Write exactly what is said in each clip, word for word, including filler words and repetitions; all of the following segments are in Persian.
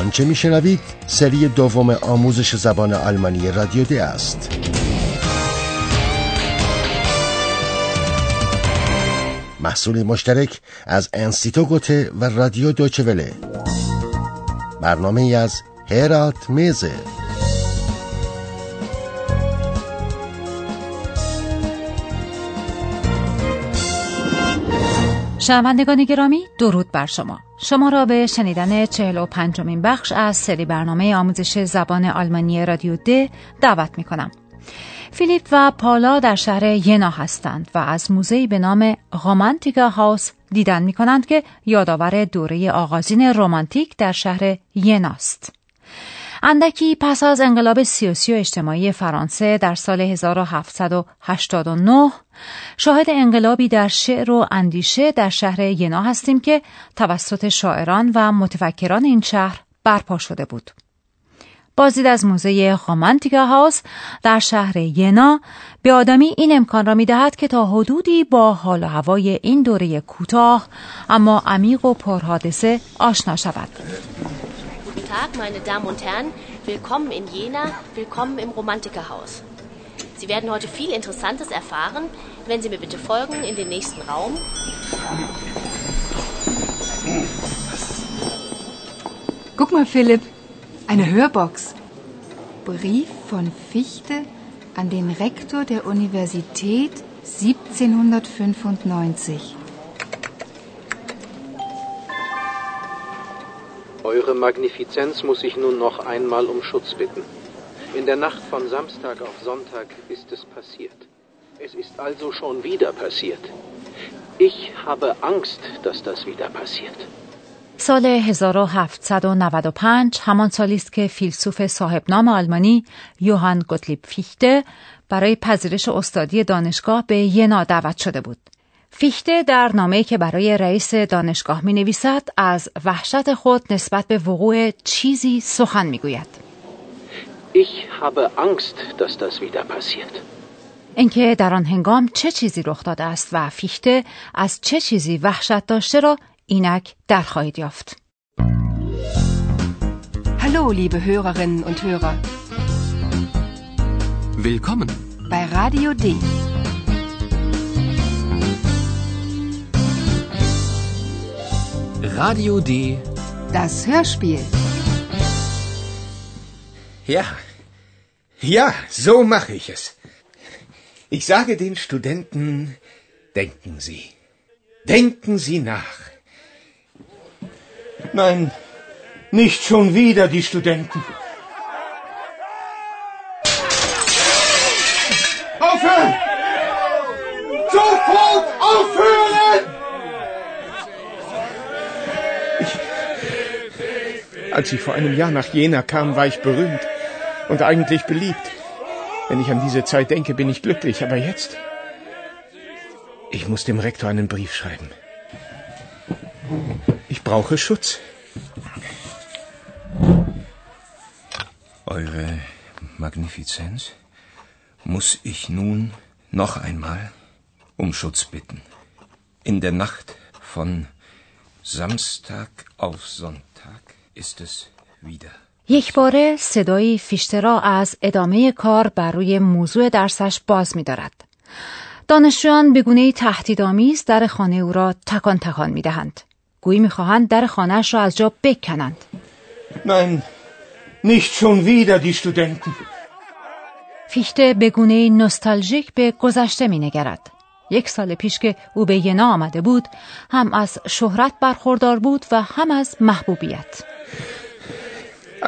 آنچه میشنوید سری دوم آموزش زبان آلمانی رادیو دی است. محصول مشترک از انستیتو گوته و رادیو دویچه وله. برنامه ای از هرات میزه. شنوندگان گرامی، درود بر شما. شما را به شنیدن چهل و پنجمین بخش از سری برنامه آموزش زبان آلمانی رادیو د دعوت می کنم. فیلیپ و پالا در شهر ینا هستند و از موزه‌ای به نام رومانتیکرهاوس دیدن می کنند که یادآور دوره آغازین رومانتیک در شهر یناست. اندکی پس از انقلاب سیاسی و اجتماعی فرانسه در سال هزار و هفتصد و هشتاد و نه شاهد انقلابی در شعر و اندیشه در شهر ینا هستیم که توسط شاعران و متفکران این شهر برپا شده بود. بازدید از موزه رومانتیکرهاوس در شهر ینا به آدمی این امکان را می‌دهد که تا حدودی با حال و هوای این دوره کوتاه اما عمیق و پرحادثه آشنا شود. Guten Tag, meine Damen und Herren. Willkommen in Jena, willkommen im Romantikerhaus. Sie werden heute viel Interessantes erfahren. Wenn Sie mir bitte folgen in den nächsten Raum. Guck mal, Philipp, eine Hörbox. Brief von Fichte an den Rektor der Universität siebzehnhundertfünfundneunzig. Eure Magnifizenz muss ich nun noch einmal um Schutz bitten. In der Nacht von Samstag auf Sonntag ist es passiert. Es ist also schon wieder passiert. Ich habe Angst, dass das wieder passiert. سال هزار و هفتصد و نود و پنج همان سالی است که فیلسوف صاحبنام آلمانی یوهان گوتلیب فیخته برای پذیرش استادی دانشگاه به ینا دعوت شده بود. فیخته در نامه‌ای که برای رئیس دانشگاه می‌نویسد از وحشت خود نسبت به وقوع چیزی سخن می‌گوید. Ich habe Angst, dass das wieder passiert. اینکه در آن هنگام چه چیزی رخ داده است و فیخته از چه چیزی وحشت داشته را اینک در خواهید یافت. Hallo liebe Hörerinnen und Hörer. Willkommen bei Radio D. Radio D. Das Hörspiel. Ja, ja, so mache ich es. Ich sage den Studenten, denken Sie, denken Sie nach. Nein, nicht schon wieder die Studenten. Aufhören! Sofort aufhören! Als ich vor einem Jahr nach Jena kam, war ich berühmt und eigentlich beliebt. Wenn ich an diese Zeit denke, bin ich glücklich. Aber jetzt? Ich muss dem Rektor einen Brief schreiben. Ich brauche Schutz. Eure Magnifizenz, muss ich nun noch einmal um Schutz bitten. In der Nacht von Samstag auf Sonntag. یک باره صدای فیشته را از ادامه کار بر روی موضوع درسش باز می دارد. دانشجویان به گونه‌ای تهدیدآمیز در خانه او را تکان تکان می دهند. گویی می خواهند در خانه‌اش را از جا بکنند. Nein, nicht schon wieder die Studenten. فیشته به گونه‌ای نوستالژیک به گذشته می نگرد. یک سال پیش که او به ینا آمده بود، هم از شهرت برخوردار بود و هم از محبوبیت.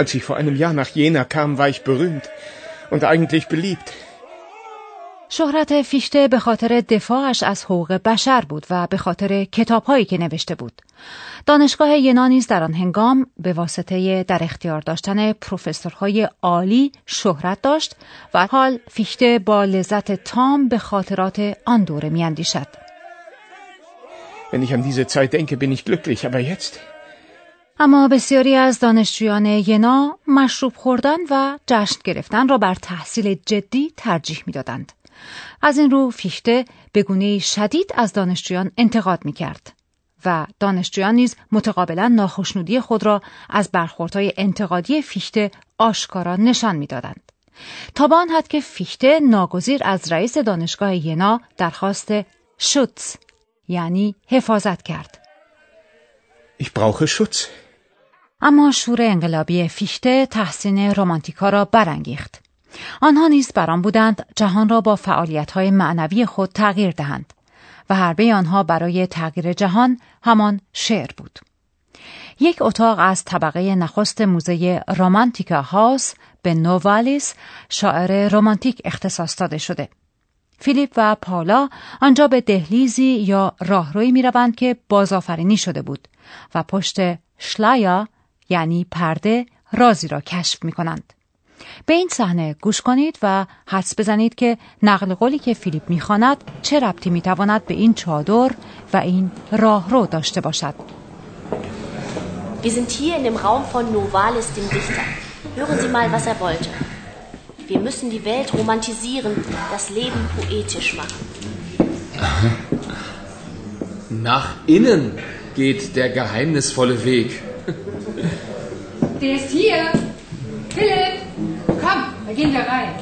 Als ich vor einem Jahr nach Jena kam, war ich berühmt und eigentlich beliebt. شهرت فیشته به خاطر دفاعش از حقوق بشر بود و به خاطر کتاب‌هایی که نوشته بود. دانشگاه ینا نیز در آن هنگام به واسطه در اختیار داشتن پروفسورهای عالی شهرت داشت و حال فیشته با لذت تام به خاطرات آن دوره می‌اندیشد. Wenn ich an diese Zeit denke, bin ich glücklich, aber jetzt? اما بسیاری از دانشجویان ینا مشروب خوردن و جشن گرفتن را بر تحصیل جدی ترجیح می‌دادند. از این رو فیشته به گونه‌ای شدید از دانشجویان انتقاد می‌کرد و دانشجویان نیز متقابلا ناخشنودی خود را از برخوردهای انتقادی فیخته آشکارا نشان می‌دادند. تا به آن حد که فیخته ناگزیر از رئیس دانشگاه ینا درخواست شوتز یعنی حفاظت کرد. Ich brauche Schutz. اما شور انقلابی فیخته تحسین رومانتیکا را برانگیخت. آنها نیز بر آن بودند جهان را با فعالیت‌های معنوی خود تغییر دهند و حربه آنها برای تغییر جهان همان شعر بود. یک اتاق از طبقه نخست موزه رومانتیکاهاوس به نووالیس شاعر رومانتیک اختصاص داده شده. فیلیپ و پاولا آنجا به دهلیزی یا راهروی می‌روند که بازآفرینی شده بود و پشت شلایا یعنی پرده رازی را کشف می‌کنند. به این صحنه گوش کنید و حدس بزنید که نقل قولی که فیلیپ می‌خواند چه ربطی می‌تواند به این چادر و این راهرو داشته باشد. Wir sind hier in dem Raum von Novalis dem Dichter. Hören Sie mal, was er wollte. Wir müssen die Welt romantisieren, das Leben poetisch machen. Nach innen geht der geheimnisvolle Weg. Der ist hier. Philipp, komm, wir gehen da rein.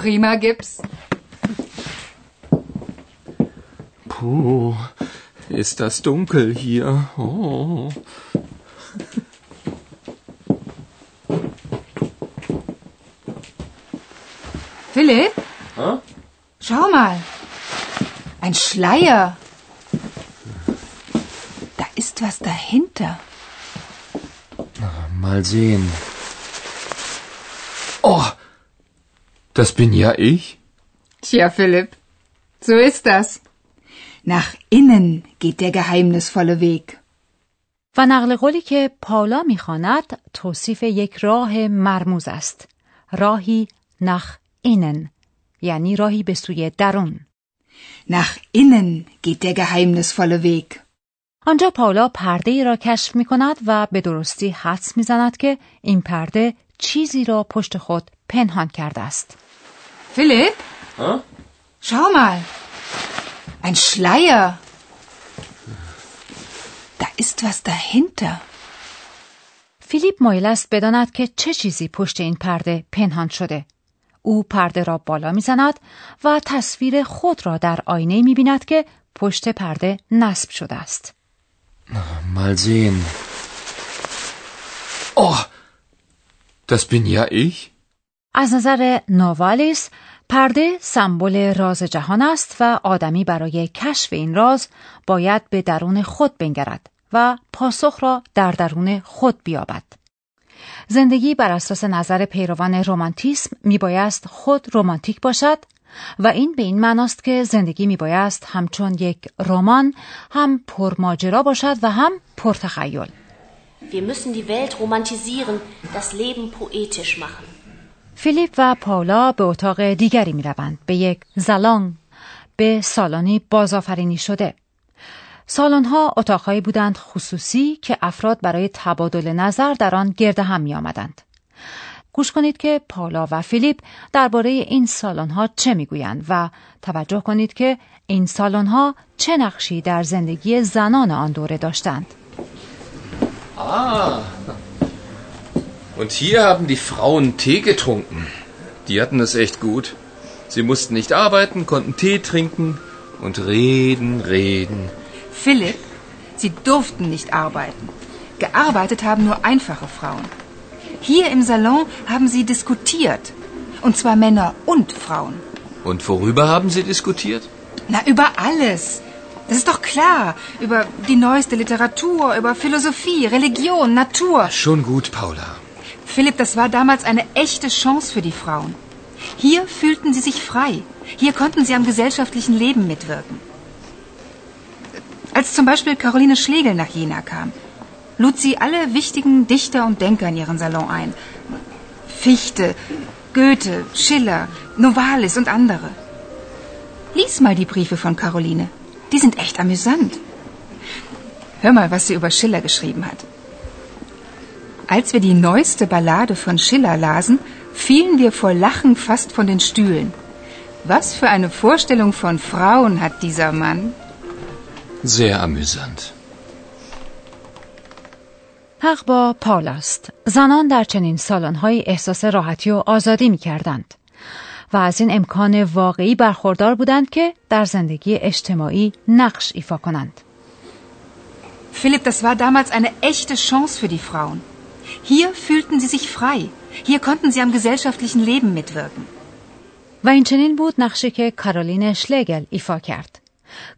Prima Gips. Puh, ist das dunkel hier. Oh. Philipp? Hä? Schau mal. Ein Schleier. Da ist was dahinter. Mal sehen. Oh, das bin ja ich. Tja, Philipp, so ist das. Nach innen geht der geheimnisvolle Weg. و نقل قولی که پاولا میخواند توصیف یک راه مرموز است. راهی nach innen، یعنی راهی به سوی درون. Nach innen geht der geheimnisvolle Weg. آنجا پاولا پرده ای را کشف می کند و به درستی حدس می زند که این پرده چیزی را پشت خود پنهان کرده است. فیلیپ؟ ها؟ Schau mal. Ein Schleier. Da ist was dahinter. فیلیپ مایل است بداند که چه چیزی پشت این پرده پنهان شده. او پرده را بالا می زند و تصویر خود را در آینه می بیند که پشت پرده نصب شده است. Mal sehen. Oh, das bin ja ich. از نظر نووالیس پرده سمبل راز جهان است و آدمی برای کشف این راز باید به درون خود بنگرد و پاسخ را در درون خود بیابد. زندگی بر اساس نظر پیروان رومانتیسم میبایست خود رومانتیک باشد و این به این معناست که زندگی میبایست همچون یک رمان هم پرماجرا باشد و هم پرتخیل. Wir müssen die Welt romantisieren, das Leben poetisch machen. فیلیپ و پاولا به اتاق دیگری میروند، به یک زالون، به سالنی بازآفرینی شده. سالن‌ها اتاق‌هایی بودند خصوصی که افراد برای تبادل نظر در آن گرد هم می‌آمدند. گوش کنید که پاولا و فیلیپ درباره این سالن‌ها چه می‌گویند و توجه کنید که این سالن‌ها چه نقشی در زندگی زنان آن دوره داشتند. آه. Und hier haben die Frauen Tee getrunken. Die hatten es echt gut. Sie mussten nicht arbeiten, konnten Tee trinken und reden, reden. Philipp, sie durften nicht arbeiten. Gearbeitet haben nur einfache Frauen. Hier im Salon haben sie diskutiert. Und zwar Männer und Frauen. Und worüber haben sie diskutiert? Na, über alles. Das ist doch klar. Über die neueste Literatur, über Philosophie, Religion, Natur. Schon gut, Paula. Philipp, das war damals eine echte Chance für die Frauen. Hier fühlten sie sich frei. Hier konnten sie am gesellschaftlichen Leben mitwirken. Als zum Beispiel Caroline Schlegel nach Jena kam, lud sie alle wichtigen Dichter und Denker in ihren Salon ein. Fichte, Goethe, Schiller, Novalis und andere. Lies mal die Briefe von Caroline. Die sind echt amüsant. Hör mal, was sie über Schiller geschrieben hat. Als wir die neueste Ballade von Schiller lasen, fielen wir vor Lachen fast von den Stühlen. Was für eine Vorstellung von Frauen hat dieser Mann? Sehr amüsant. حق با پاول است. زنان در چنین سالن‌های احساس راحتی و آزادی می‌کردند و از این امکان واقعی برخوردار بودند که در زندگی اجتماعی نقش ایفا کنند. Philipp, das war damals eine echte Chance für die Frauen. Hier fühlten sie sich frei. Hier konnten sie am gesellschaftlichen Leben mitwirken. و این چنین بود نقشی که کارولین شلگل ایفا کرد.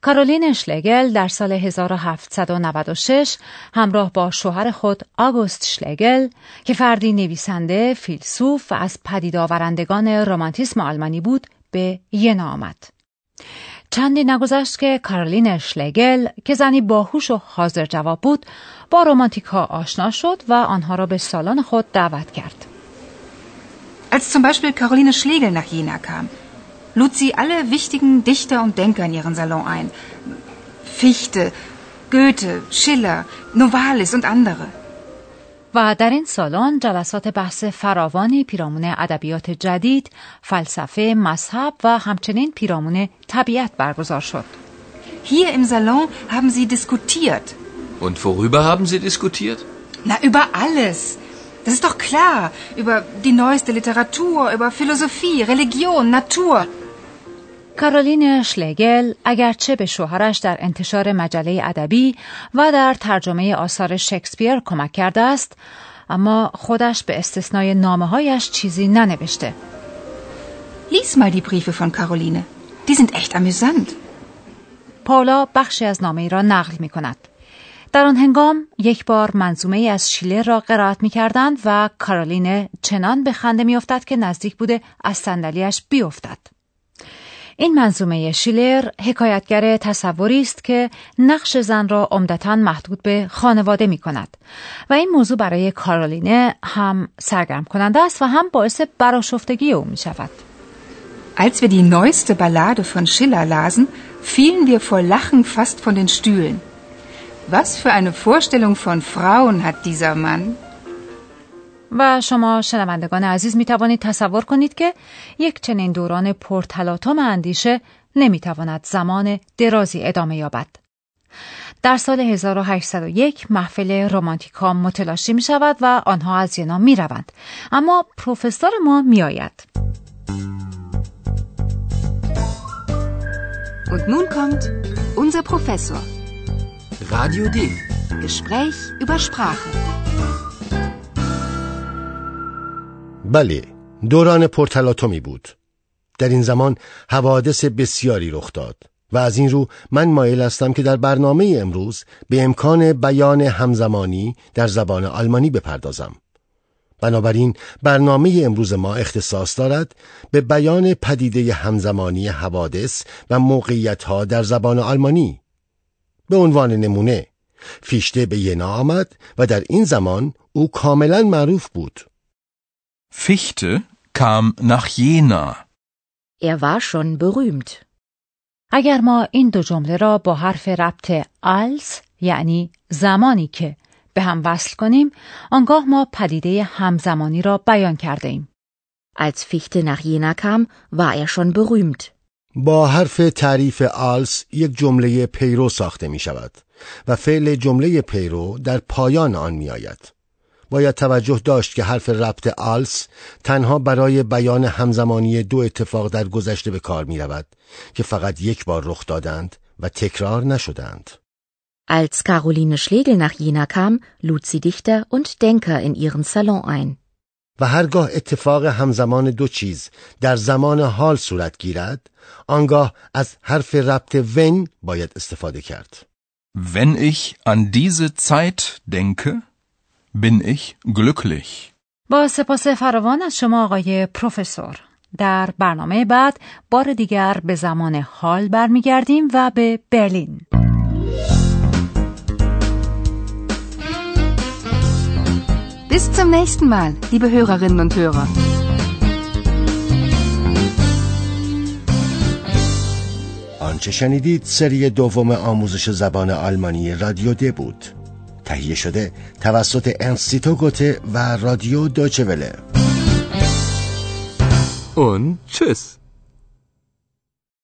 کارولین شلگل در سال هزار و هفتصد و نود و شش همراه با شوهر خود آگوست شلگل که فردی نویسنده، فیلسوف و از پدیدآورندگان رمانتیسم آلمانی بود به ینا آمد. چندی نگذشت که کارولین شلگل که زنی باهوش و حاضر جواب بود با رمانتیک‌ها آشنا شد و آنها را به سالن خود دعوت کرد. Als zum Beispiel Caroline Schlegel nach Jena kam, lud sie alle wichtigen Dichter und Denker in ihren Salon ein. Fichte, Goethe, Schiller, Novalis und andere. و در این سالن جلسات بحث فراوانی پیرامون ادبیات جدید، فلسفه، مذهب و همچنین پیرامون طبیعت برگزار شد. Hier im Salon haben sie diskutiert. Und worüber haben sie diskutiert? Na, über alles. Das ist doch klar, über die neueste Literatur, über Philosophie, Religion, Natur. کارولین شلگل اگرچه به شوهرش در انتشار مجله ادبی و در ترجمه آثار شکسپیر کمک کرده است، اما خودش به استثنای نامه‌هایش چیزی ننوشته. Lies mal die Briefe von Caroline. Die sind echt amüsant. پاولا بخشی از نامه‌ای را نقل می‌کند. در آن هنگام یک بار منظومه‌ای از شیلر را قرائت می‌کردند و کارولین چنان به خنده می‌افتاد که نزدیک بوده از صندلی‌اش بیفتد. این منظومه شیلر حکایتگر تصوری است که نقش زن را عمدتاً محدود به خانواده می‌کند و این موضوع برای کارولین هم سرگرم کننده است و هم باعث برآشفتگی او می‌شود. Als wir die neueste Ballade von Schiller lasen, fielen wir vor Lachen fast von den Stühlen. Was für eine Vorstellung von Frauen hat dieser Mann? و شما شنوندگان عزیز می توانید تصور کنید که یک چنین دوران پرتلاطم اندیشه نمی تواند زمان درازی ادامه یابد. در سال هزار و هشتصد و یک محفل رمانتیک‌ها متلاشی می شود و آنها از ینا می روند. اما پروفسور ما می آید. Und nun kommt unser Professor. Radio D. Gespräch über Sprache. بله، دوران پرتلاطمی بود. در این زمان حوادث بسیاری رخ داد و از این رو من مایل هستم که در برنامه امروز به امکان بیان همزمانی در زبان آلمانی بپردازم. بنابراین برنامه امروز ما اختصاص دارد به بیان پدیده همزمانی حوادث و موقعیت‌ها در زبان آلمانی. به عنوان نمونه فیشته به ینا آمد و در این زمان او کاملا معروف بود. Fichte kam nach Jena. Er war schon berühmt. اگر ما این دو جمله را با حرف ربط als یعنی زمانی که به هم وصل کنیم، آنگاه ما پدیده همزمانی را بیان کرده ایم. Als Fichte nach Jena kam, war er schon berühmt. با حرف تعریف آلس یک جمله پیرو ساخته می شود و فعل جمله پیرو در پایان آن می آید. باید توجه داشت که حرف ربط آلس تنها برای بیان همزمانی دو اتفاق در گذشته به کار می رود که فقط یک بار رخ دادند و تکرار نشدند. Als Caroline Schlegel nach Jena kam, lud sie Dichter und Denker in ihren Salon ein. و هرگاه اتفاق همزمان دو چیز در زمان حال صورت گیرد، آنگاه از حرف ربط wenn باید استفاده کرد. Wenn ich an diese Zeit denke, bin ich glücklich. با سپاس فراوان از شما آقای پروفسور. در برنامه بعد بار دیگر به زمان حال برمیگردیم و به برلین. Bis zum nächsten Mal, liebe Hörerinnen und Hörer. آنچه شنیدید سری دوم آموزش زبان آلمانی رادیو د بود. تهیه شده توسط انستیتو گوته و رادیو دویچه وله. Und tschüss.